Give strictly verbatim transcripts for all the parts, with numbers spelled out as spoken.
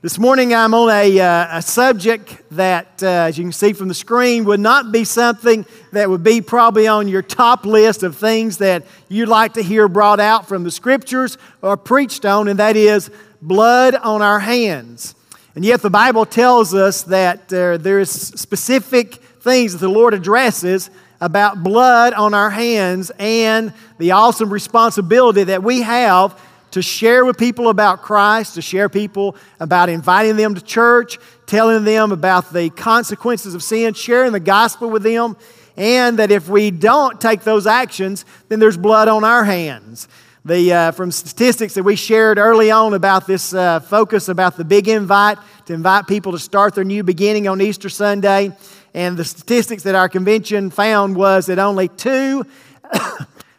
This morning, I'm on a, uh, a subject that, uh, as you can see from the screen, would not be something that would be probably on your top list of things that you'd like to hear brought out from the Scriptures or preached on, and that is blood on our hands. And yet the Bible tells us that uh, there is specific things that the Lord addresses about blood on our hands and the awesome responsibility that we have to share with people about Christ, to share people about inviting them to church, telling them about the consequences of sin, sharing the gospel with them, and that if we don't take those actions, then there's blood on our hands. The uh, from statistics that we shared early on about this uh, focus about the big invite, to invite people to start their new beginning on Easter Sunday, and the statistics that our convention found was that only two,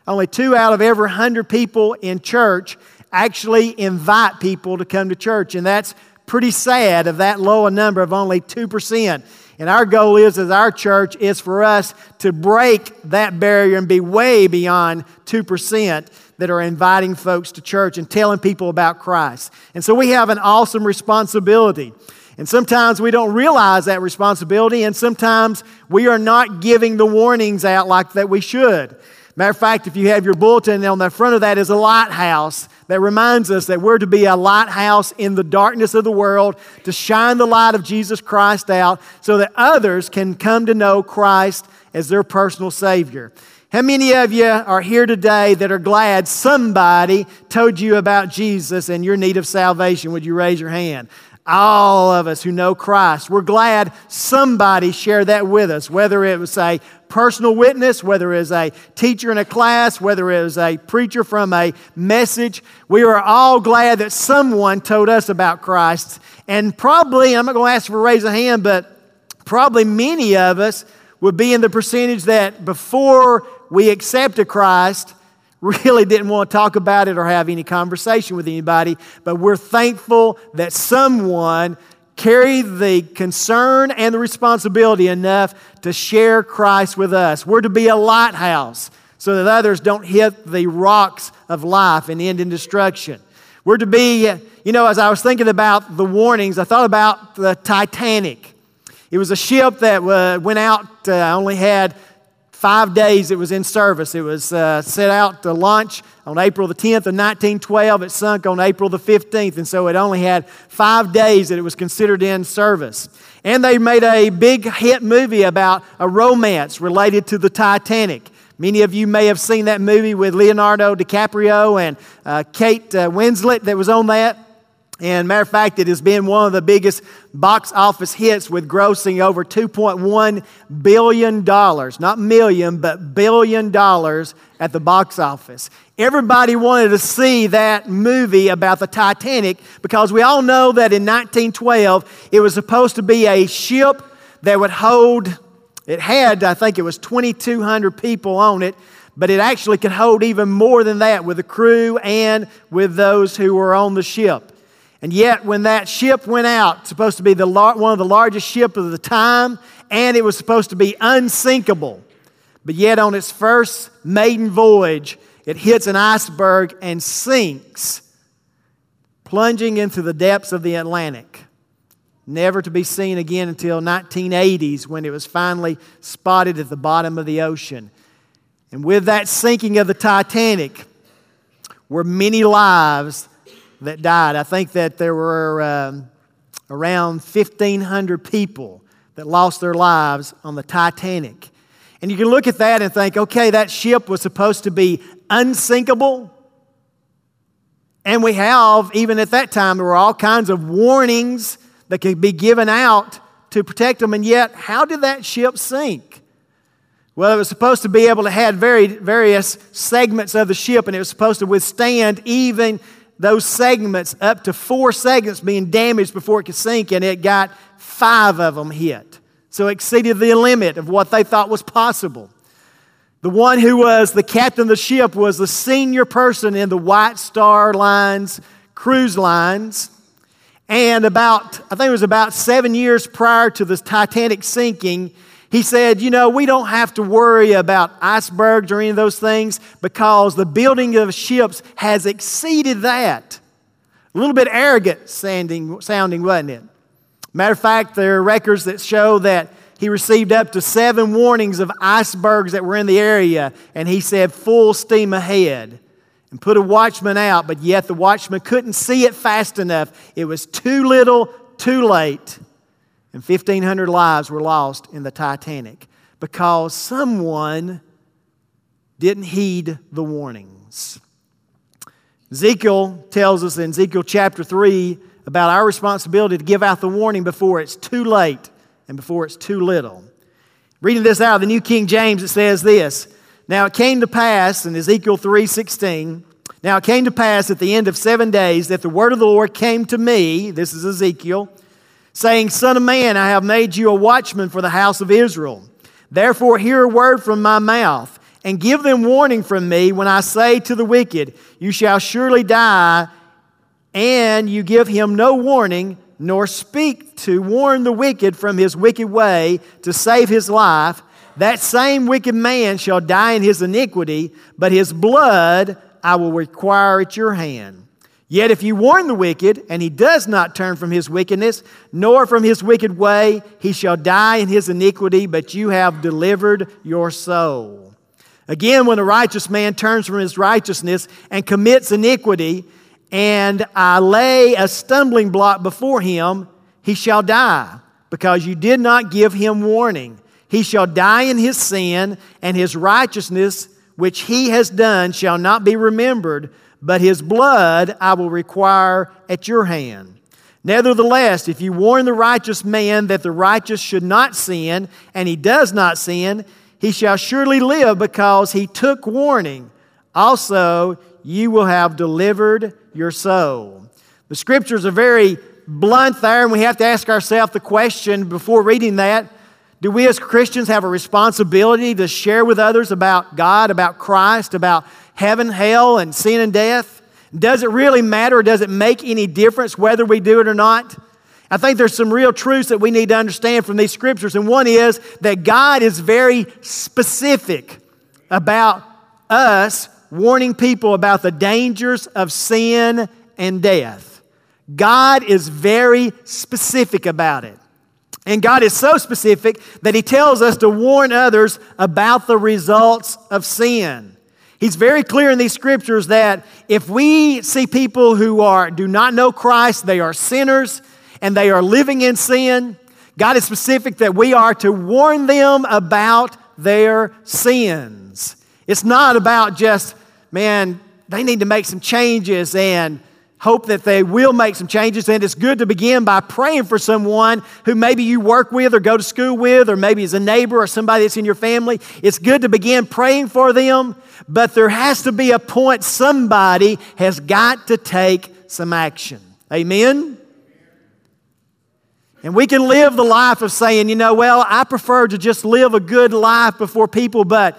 only two out of every one hundred people in church actually invite people to come to church, and that's pretty sad of that low a number of only two percent. And our goal is, as our church, is for us to break that barrier and be way beyond two percent that are inviting folks to church and telling people about Christ. And so we have an awesome responsibility. And sometimes we don't realize that responsibility, and sometimes we are not giving the warnings out like that we should. Matter of fact, if you have your bulletin, on the front of that is a lighthouse that reminds us that we're to be a lighthouse in the darkness of the world, to shine the light of Jesus Christ out so that others can come to know Christ as their personal Savior. How many of you are here today that are glad somebody told you about Jesus and your need of salvation? Would you raise your hand? All of us who know Christ, we're glad somebody shared that with us, whether it was a personal witness, whether it was a teacher in a class, whether it was a preacher from a message. We are all glad that someone told us about Christ. And probably, I'm not going to ask for a raise of hand, but probably many of us would be in the percentage that before we accepted Christ, really didn't want to talk about it or have any conversation with anybody, but we're thankful that someone carried the concern and the responsibility enough to share Christ with us. We're to be a lighthouse so that others don't hit the rocks of life and end in destruction. We're to be, you know, as I was thinking about the warnings, I thought about the Titanic. It was a ship that uh, went out, uh, only had Five days it was in service. It was uh, set out to launch on April the tenth of nineteen twelve. It sunk on April the fifteenth, and so it only had five days that it was considered in service. And they made a big hit movie about a romance related to the Titanic. Many of you may have seen that movie with Leonardo DiCaprio and uh, Kate uh, Winslet that was on that. And matter of fact, it has been one of the biggest box office hits, with grossing over two point one billion dollars. Not million, but billion dollars at the box office. Everybody wanted to see that movie about the Titanic because we all know that in nineteen twelve, it was supposed to be a ship that would hold, it had, I think it was twenty-two hundred people on it. But it actually could hold even more than that with the crew and with those who were on the ship. And yet, when that ship went out, supposed to be the lar- one of the largest ships of the time, and it was supposed to be unsinkable. But yet, on its first maiden voyage, it hits an iceberg and sinks, plunging into the depths of the Atlantic, never to be seen again until nineteen eighties, when it was finally spotted at the bottom of the ocean. And with that sinking of the Titanic were many lives that died. I think that there were um, around fifteen hundred people that lost their lives on the Titanic. And you can look at that and think, okay, that ship was supposed to be unsinkable. And we have, even at that time, there were all kinds of warnings that could be given out to protect them. And yet, how did that ship sink? Well, it was supposed to be able to have very various segments of the ship, and it was supposed to withstand even those segments, up to four segments being damaged before it could sink, and it got five of them hit. So it exceeded the limit of what they thought was possible. The one who was the captain of the ship was the senior person in the White Star Lines, cruise lines. And about, I think it was about seven years prior to the Titanic sinking, he said, you know, we don't have to worry about icebergs or any of those things because the building of ships has exceeded that. A little bit arrogant sounding, sounding, wasn't it? Matter of fact, there are records that show that he received up to seven warnings of icebergs that were in the area, and he said, full steam ahead, and put a watchman out, but yet the watchman couldn't see it fast enough. It was too little, too late, and fifteen hundred lives were lost in the Titanic because someone didn't heed the warnings. Ezekiel tells us in Ezekiel chapter three about our responsibility to give out the warning before it's too late and before it's too little. Reading this out of the New King James, it says this, Now it came to pass, in Ezekiel three sixteen, Now it came to pass at the end of seven days that the word of the Lord came to me, this is Ezekiel, saying, Son of man, I have made you a watchman for the house of Israel. Therefore hear a word from my mouth, and give them warning from me when I say to the wicked, You shall surely die, and you give him no warning, nor speak to warn the wicked from his wicked way to save his life. That same wicked man shall die in his iniquity, but his blood I will require at your hand. Yet if you warn the wicked, and he does not turn from his wickedness, nor from his wicked way, he shall die in his iniquity, but you have delivered your soul. Again, when a righteous man turns from his righteousness and commits iniquity, and I lay a stumbling block before him, he shall die, because you did not give him warning. He shall die in his sin, and his righteousness which he has done shall not be remembered, but his blood I will require at your hand. Nevertheless, if you warn the righteous man that the righteous should not sin, and he does not sin, he shall surely live because he took warning. Also, you will have delivered your soul. The scriptures are very blunt there, and we have to ask ourselves the question before reading that, do we as Christians have a responsibility to share with others about God, about Christ, about heaven, hell, and sin and death? Does it really matter, or does it make any difference whether we do it or not? I think there's some real truths that we need to understand from these scriptures, and one is that God is very specific about us warning people about the dangers of sin and death. God is very specific about it, and God is so specific that He tells us to warn others about the results of sin. He's very clear in these scriptures that if we see people who are do not know Christ, they are sinners, and they are living in sin, God is specific that we are to warn them about their sins. It's not about just, man, they need to make some changes and hope that they will make some changes. And it's good to begin by praying for someone who maybe you work with or go to school with, or maybe is a neighbor or somebody that's in your family. It's good to begin praying for them, but there has to be a point somebody has got to take some action. Amen? And we can live the life of saying, you know, well, I prefer to just live a good life before people, but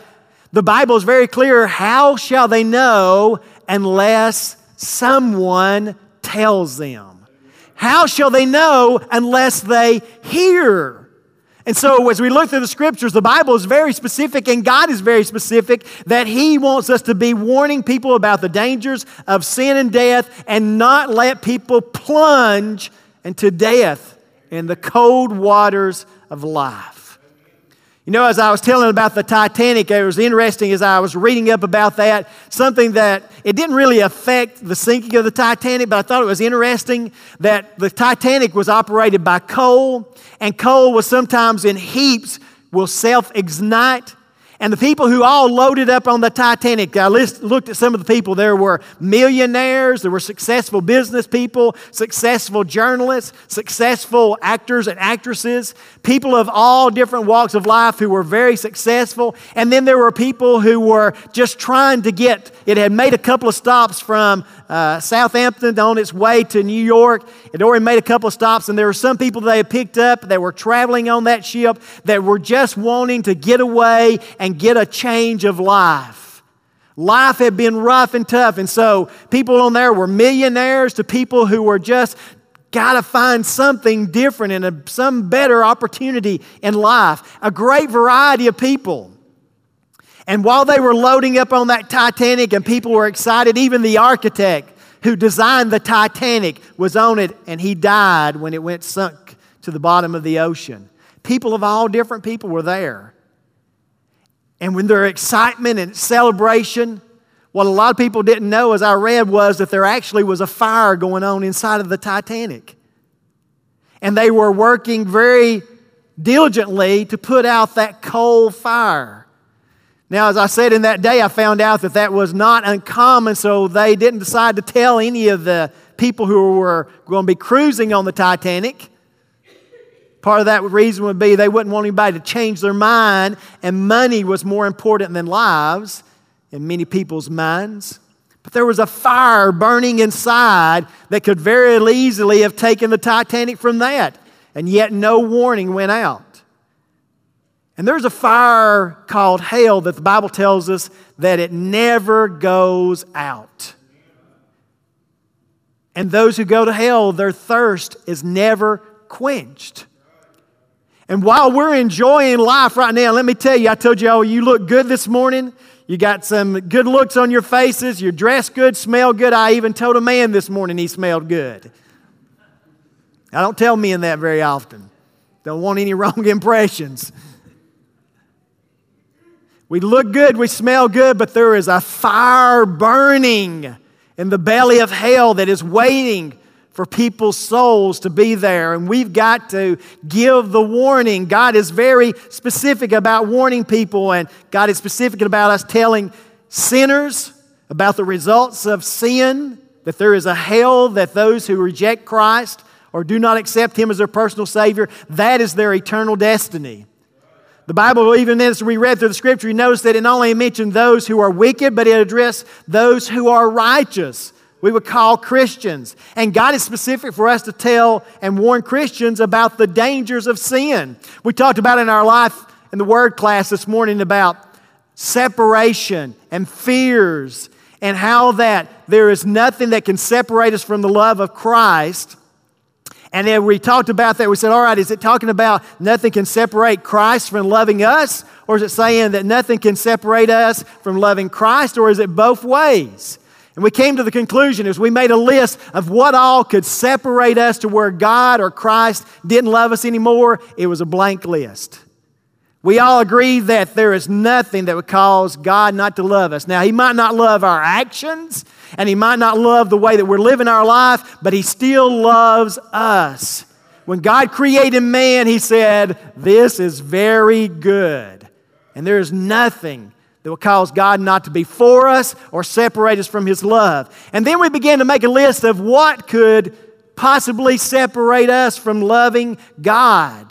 the Bible is very clear. How shall they know unless someone tells them? How shall they know unless they hear? And so as we look through the scriptures, the Bible is very specific and God is very specific that He wants us to be warning people about the dangers of sin and death and not let people plunge into death in the cold waters of life. You know, as I was telling about the Titanic, it was interesting as I was reading up about that, something that, it didn't really affect the sinking of the Titanic, but I thought it was interesting that the Titanic was operated by coal, and coal was sometimes in heaps, will self-ignite. And the people who all loaded up on the Titanic, I list, looked at some of the people. There were millionaires, there were successful business people, successful journalists, successful actors and actresses, people of all different walks of life who were very successful. And then there were people who were just trying to get, it had made a couple of stops from uh, Southampton on its way to New York. It already made a couple of stops, and there were some people they had picked up that were traveling on that ship that were just wanting to get away and get a change of life. Life had been rough and tough, and so people on there were millionaires to people who were just got to find something different and a, some better opportunity in life. A great variety of people. And while they were loading up on that Titanic and people were excited, even the architect who designed the Titanic was on it, and he died when it went sunk to the bottom of the ocean. People of all different people were there. And when their excitement and celebration, what a lot of people didn't know, as I read, was that there actually was a fire going on inside of the Titanic. And they were working very diligently to put out that coal fire. Now, as I said, in that day, I found out that that was not uncommon, so they didn't decide to tell any of the people who were going to be cruising on the Titanic. Part of that reason would be they wouldn't want anybody to change their mind, and money was more important than lives in many people's minds. But there was a fire burning inside that could very easily have taken the Titanic from that, and yet no warning went out. And there's a fire called hell that the Bible tells us that it never goes out. And those who go to hell, their thirst is never quenched. And while we're enjoying life right now, let me tell you, I told you, oh, you look good this morning. You got some good looks on your faces. You're dressed good, smell good. I even told a man this morning he smelled good. I don't tell men that very often. Don't want any wrong impressions. We look good, we smell good, but there is a fire burning in the belly of hell that is waiting for people's souls to be there, and we've got to give the warning. God is very specific about warning people, and God is specific about us telling sinners about the results of sin, that there is a hell that those who reject Christ or do not accept Him as their personal Savior, that is their eternal destiny. The Bible, even as we read through the Scripture, you notice that it not only mentioned those who are wicked, but it addressed those who are righteous. We would call Christians. And God is specific for us to tell and warn Christians about the dangers of sin. We talked about in our life in the Word class this morning about separation and fears and how that there is nothing that can separate us from the love of Christ. And then we talked about that. We said, all right, is it talking about nothing can separate Christ from loving us? Or is it saying that nothing can separate us from loving Christ? Or is it both ways? And we came to the conclusion as we made a list of what all could separate us to where God or Christ didn't love us anymore. It was a blank list. We all agree that there is nothing that would cause God not to love us. Now, He might not love our actions, and He might not love the way that we're living our life, but He still loves us. When God created man, He said, "This is very good," and there is nothing that will cause God not to be for us or separate us from His love. And then we began to make a list of what could possibly separate us from loving God.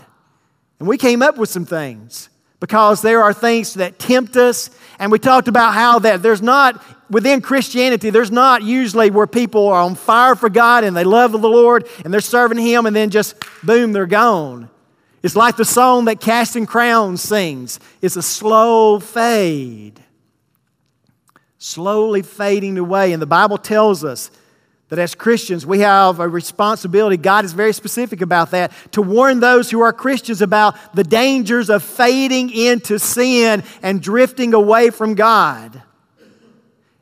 And we came up with some things because there are things that tempt us. And we talked about how that there's not, within Christianity, there's not usually where people are on fire for God and they love the Lord and they're serving Him and then just, boom, they're gone. It's like the song that Casting Crowns sings. It's a slow fade, slowly fading away. And the Bible tells us that as Christians, we have a responsibility. God is very specific about that, to warn those who are Christians about the dangers of fading into sin and drifting away from God.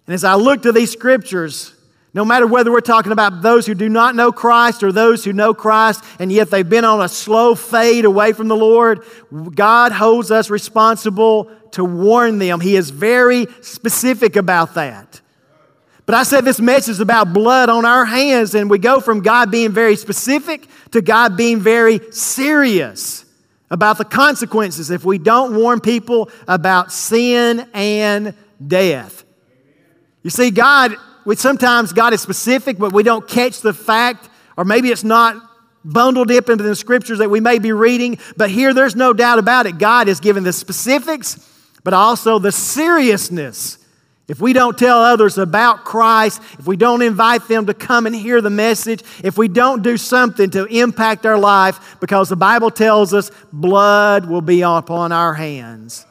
And as I look to these scriptures, no matter whether we're talking about those who do not know Christ or those who know Christ and yet they've been on a slow fade away from the Lord, God holds us responsible to warn them. He is very specific about that. But I said this message is about blood on our hands, and we go from God being very specific to God being very serious about the consequences if we don't warn people about sin and death. You see, God... We, sometimes God is specific, but we don't catch the fact, or maybe it's not bundled up into the scriptures that we may be reading. But here, there's no doubt about it. God is giving the specifics, but also the seriousness. If we don't tell others about Christ, if we don't invite them to come and hear the message, if we don't do something to impact our life, because the Bible tells us blood will be upon our hands.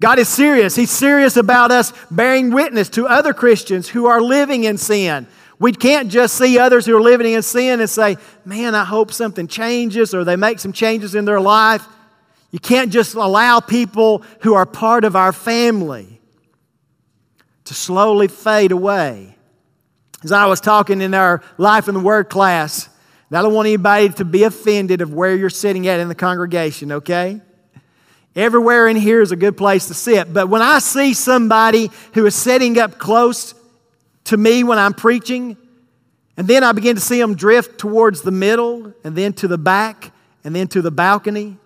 God is serious. He's serious about us bearing witness to other Christians who are living in sin. We can't just see others who are living in sin and say, man, I hope something changes or they make some changes in their life. You can't just allow people who are part of our family to slowly fade away. As I was talking in our Life in the Word class, and I don't want anybody to be offended of where you're sitting at in the congregation, okay? Everywhere in here is a good place to sit. But when I see somebody who is sitting up close to me when I'm preaching, and then I begin to see them drift towards the middle, and then to the back, and then to the balcony.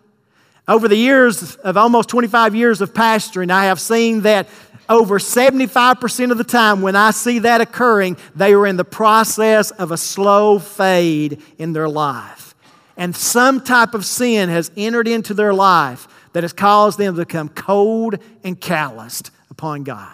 Over the years of almost twenty-five years of pastoring, I have seen that over seventy-five percent of the time when I see that occurring, they are in the process of a slow fade in their life. And some type of sin has entered into their life that has caused them to become cold and calloused upon God.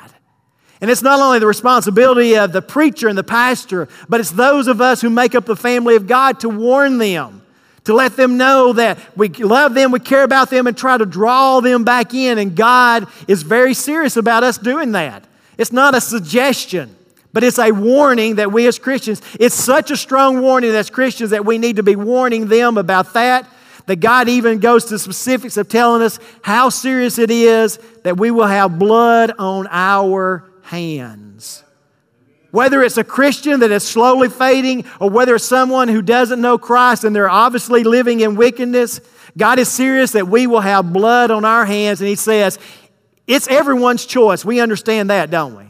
And it's not only the responsibility of the preacher and the pastor, but it's those of us who make up the family of God to warn them, to let them know that we love them, we care about them, and try to draw them back in. And God is very serious about us doing that. It's not a suggestion, but it's a warning that we as Christians, it's such a strong warning as Christians that we need to be warning them about that, that God even goes to the specifics of telling us how serious it is that we will have blood on our hands. Whether it's a Christian that is slowly fading or whether it's someone who doesn't know Christ and they're obviously living in wickedness, God is serious that we will have blood on our hands. And He says, it's everyone's choice. We understand that, don't we?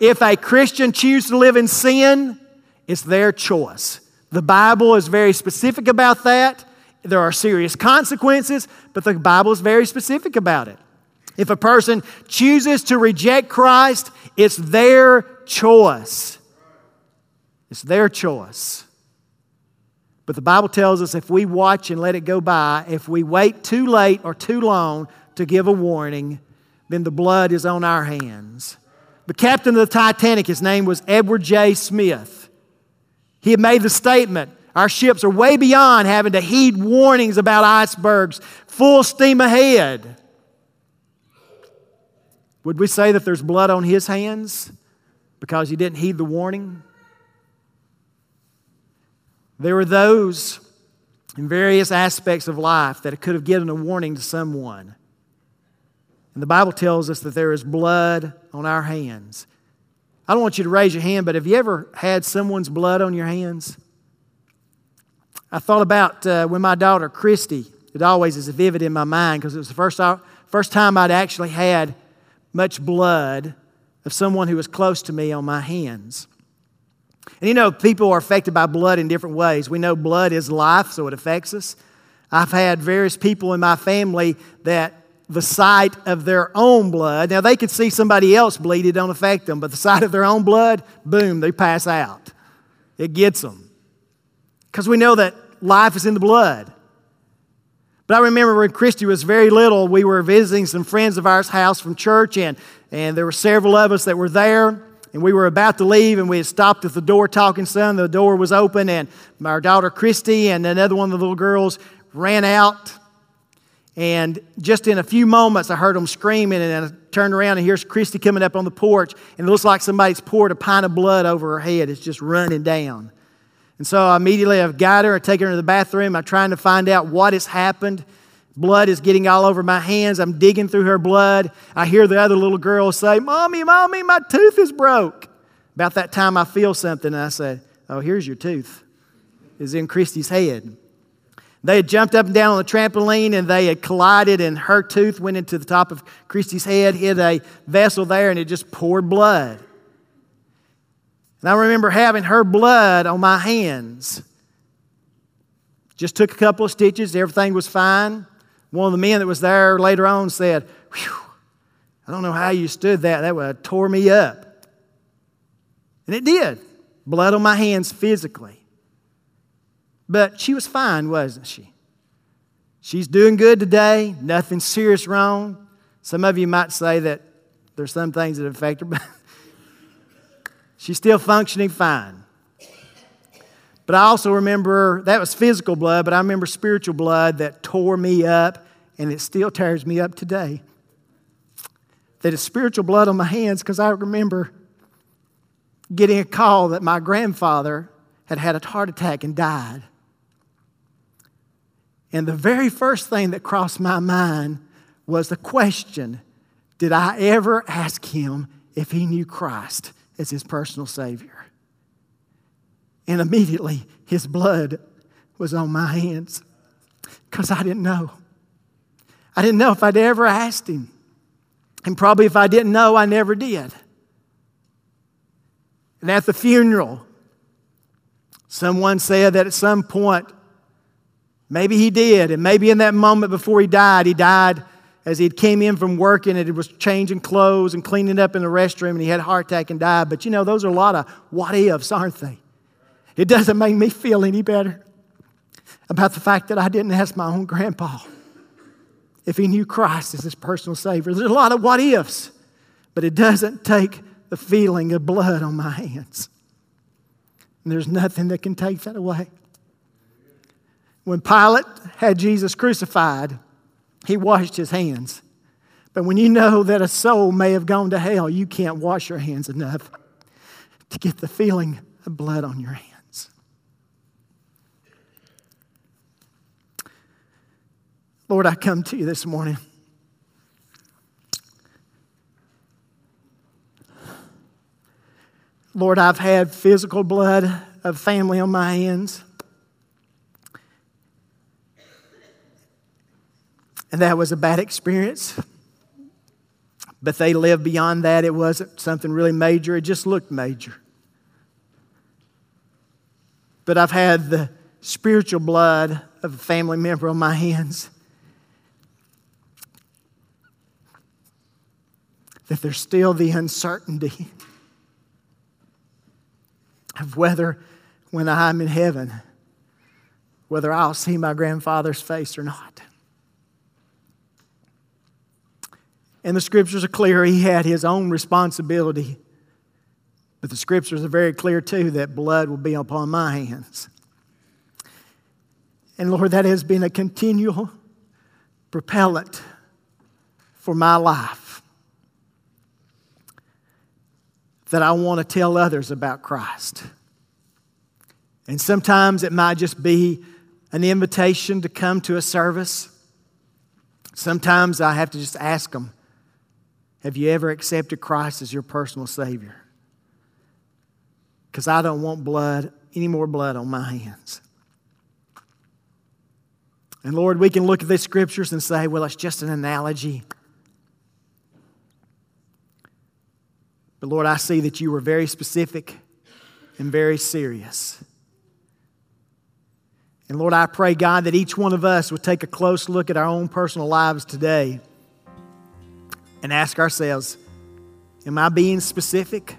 If a Christian chooses to live in sin, it's their choice. The Bible is very specific about that. There are serious consequences, but the Bible is very specific about it. If a person chooses to reject Christ, it's their choice. It's their choice. But the Bible tells us if we watch and let it go by, if we wait too late or too long to give a warning, then the blood is on our hands. The captain of the Titanic, his name was Edward J. Smith. He had made the statement, our ships are way beyond having to heed warnings about icebergs. Full steam ahead. Would we say that there's blood on his hands because he didn't heed the warning? There were those in various aspects of life that could have given a warning to someone. And the Bible tells us that there is blood on our hands. I don't want you to raise your hand, but have you ever had someone's blood on your hands? I thought about uh, when my daughter, Christy, it always is vivid in my mind because it was the first, first time I'd actually had much blood of someone who was close to me on my hands. And you know, people are affected by blood in different ways. We know blood is life, so it affects us. I've had various people in my family that the sight of their own blood, now they could see somebody else bleed, it don't affect them, but the sight of their own blood, boom, they pass out. It gets them. Because we know that life is in the blood. But I remember when Christy was very little, we were visiting some friends of ours' house from church, and, and there were several of us that were there, and we were about to leave, and we had stopped at the door talking to someone. The door was open, and our daughter Christy and another one of the little girls ran out, and just in a few moments, I heard them screaming, and I turned around, and here's Christy coming up on the porch, and it looks like somebody's poured a pint of blood over her head. It's just running down. And so I immediately I've got her, I take her into the bathroom, I'm trying to find out what has happened. Blood is getting all over my hands, I'm digging through her blood. I hear the other little girl say, Mommy, Mommy, my tooth is broke. About that time I feel something and I say, oh, here's your tooth. It's in Christy's head. They had jumped up and down on the trampoline and they had collided and her tooth went into the top of Christy's head, hit a vessel there and it just poured blood. And I remember having her blood on my hands. Just took a couple of stitches. Everything was fine. One of the men that was there later on said, whew, I don't know how you stood that. That would have tore me up. And it did. Blood on my hands physically. But she was fine, wasn't she? She's doing good today. Nothing serious wrong. Some of you might say that there's some things that affect her, but she's still functioning fine. But I also remember, that was physical blood, but I remember spiritual blood that tore me up, and it still tears me up today. That is spiritual blood on my hands, because I remember getting a call that my grandfather had had a heart attack and died. And the very first thing that crossed my mind was the question, did I ever ask him if he knew Christ as his personal Savior? And immediately his blood was on my hands because I didn't know. I didn't know if I'd ever asked him. And probably if I didn't know, I never did. And at the funeral, someone said that at some point, maybe he did, and maybe in that moment before he died, he died as he came in from work and it was changing clothes and cleaning up in the restroom, and he had a heart attack and died. But you know, those are a lot of what-ifs, aren't they? It doesn't make me feel any better about the fact that I didn't ask my own grandpa if he knew Christ as his personal Savior. There's a lot of what-ifs, but it doesn't take the feeling of blood on my hands. And there's nothing that can take that away. When Pilate had Jesus crucified, he washed his hands. But when you know that a soul may have gone to hell, you can't wash your hands enough to get the feeling of blood on your hands. Lord, I come to you this morning. Lord, I've had physical blood of family on my hands. And that was a bad experience. But they lived beyond that. It wasn't something really major. It just looked major. But I've had the spiritual blood of a family member on my hands that there's still the uncertainty of whether when I'm in heaven, whether I'll see my grandfather's face or not. And the Scriptures are clear. He had his own responsibility. But the Scriptures are very clear, too, that blood will be upon my hands. And, Lord, that has been a continual propellant for my life, that I want to tell others about Christ. And sometimes it might just be an invitation to come to a service. Sometimes I have to just ask them, have you ever accepted Christ as your personal Savior? Because I don't want blood, any more blood on my hands. And Lord, we can look at these scriptures and say, well, it's just an analogy. But Lord, I see that you were very specific and very serious. And Lord, I pray, God, that each one of us would take a close look at our own personal lives today and ask ourselves, am I being specific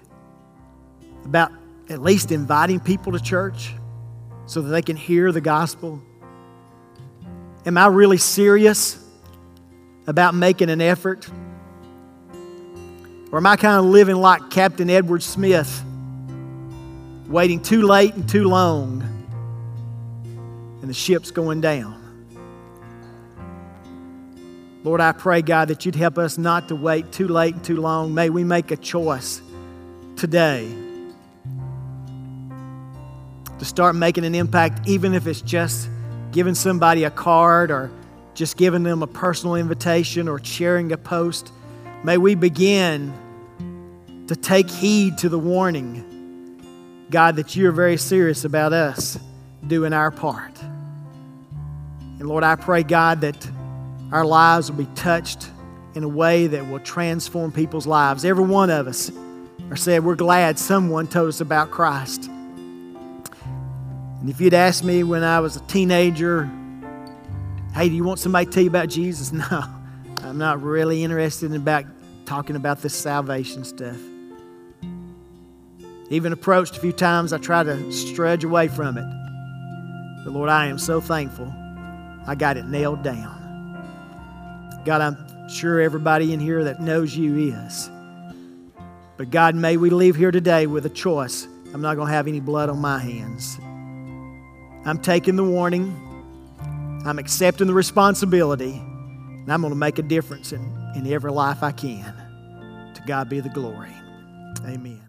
about at least inviting people to church so that they can hear the gospel? Am I really serious about making an effort? Or am I kind of living like Captain Edward Smith, waiting too late and too long, and the ship's going down? Lord, I pray, God, that you'd help us not to wait too late and too long. May we make a choice today to start making an impact, even if it's just giving somebody a card or just giving them a personal invitation or sharing a post. May we begin to take heed to the warning, God, that you're very serious about us doing our part. And Lord, I pray, God, that our lives will be touched in a way that will transform people's lives. Every one of us are saying, we're glad someone told us about Christ. And if you'd asked me when I was a teenager, hey, do you want somebody to tell you about Jesus? No, I'm not really interested in about talking about this salvation stuff. Even approached a few times, I tried to strudge away from it. But Lord, I am so thankful I got it nailed down. God, I'm sure everybody in here that knows you is. But God, may we leave here today with a choice. I'm not going to have any blood on my hands. I'm taking the warning. I'm accepting the responsibility. And I'm going to make a difference in, in every life I can. To God be the glory. Amen.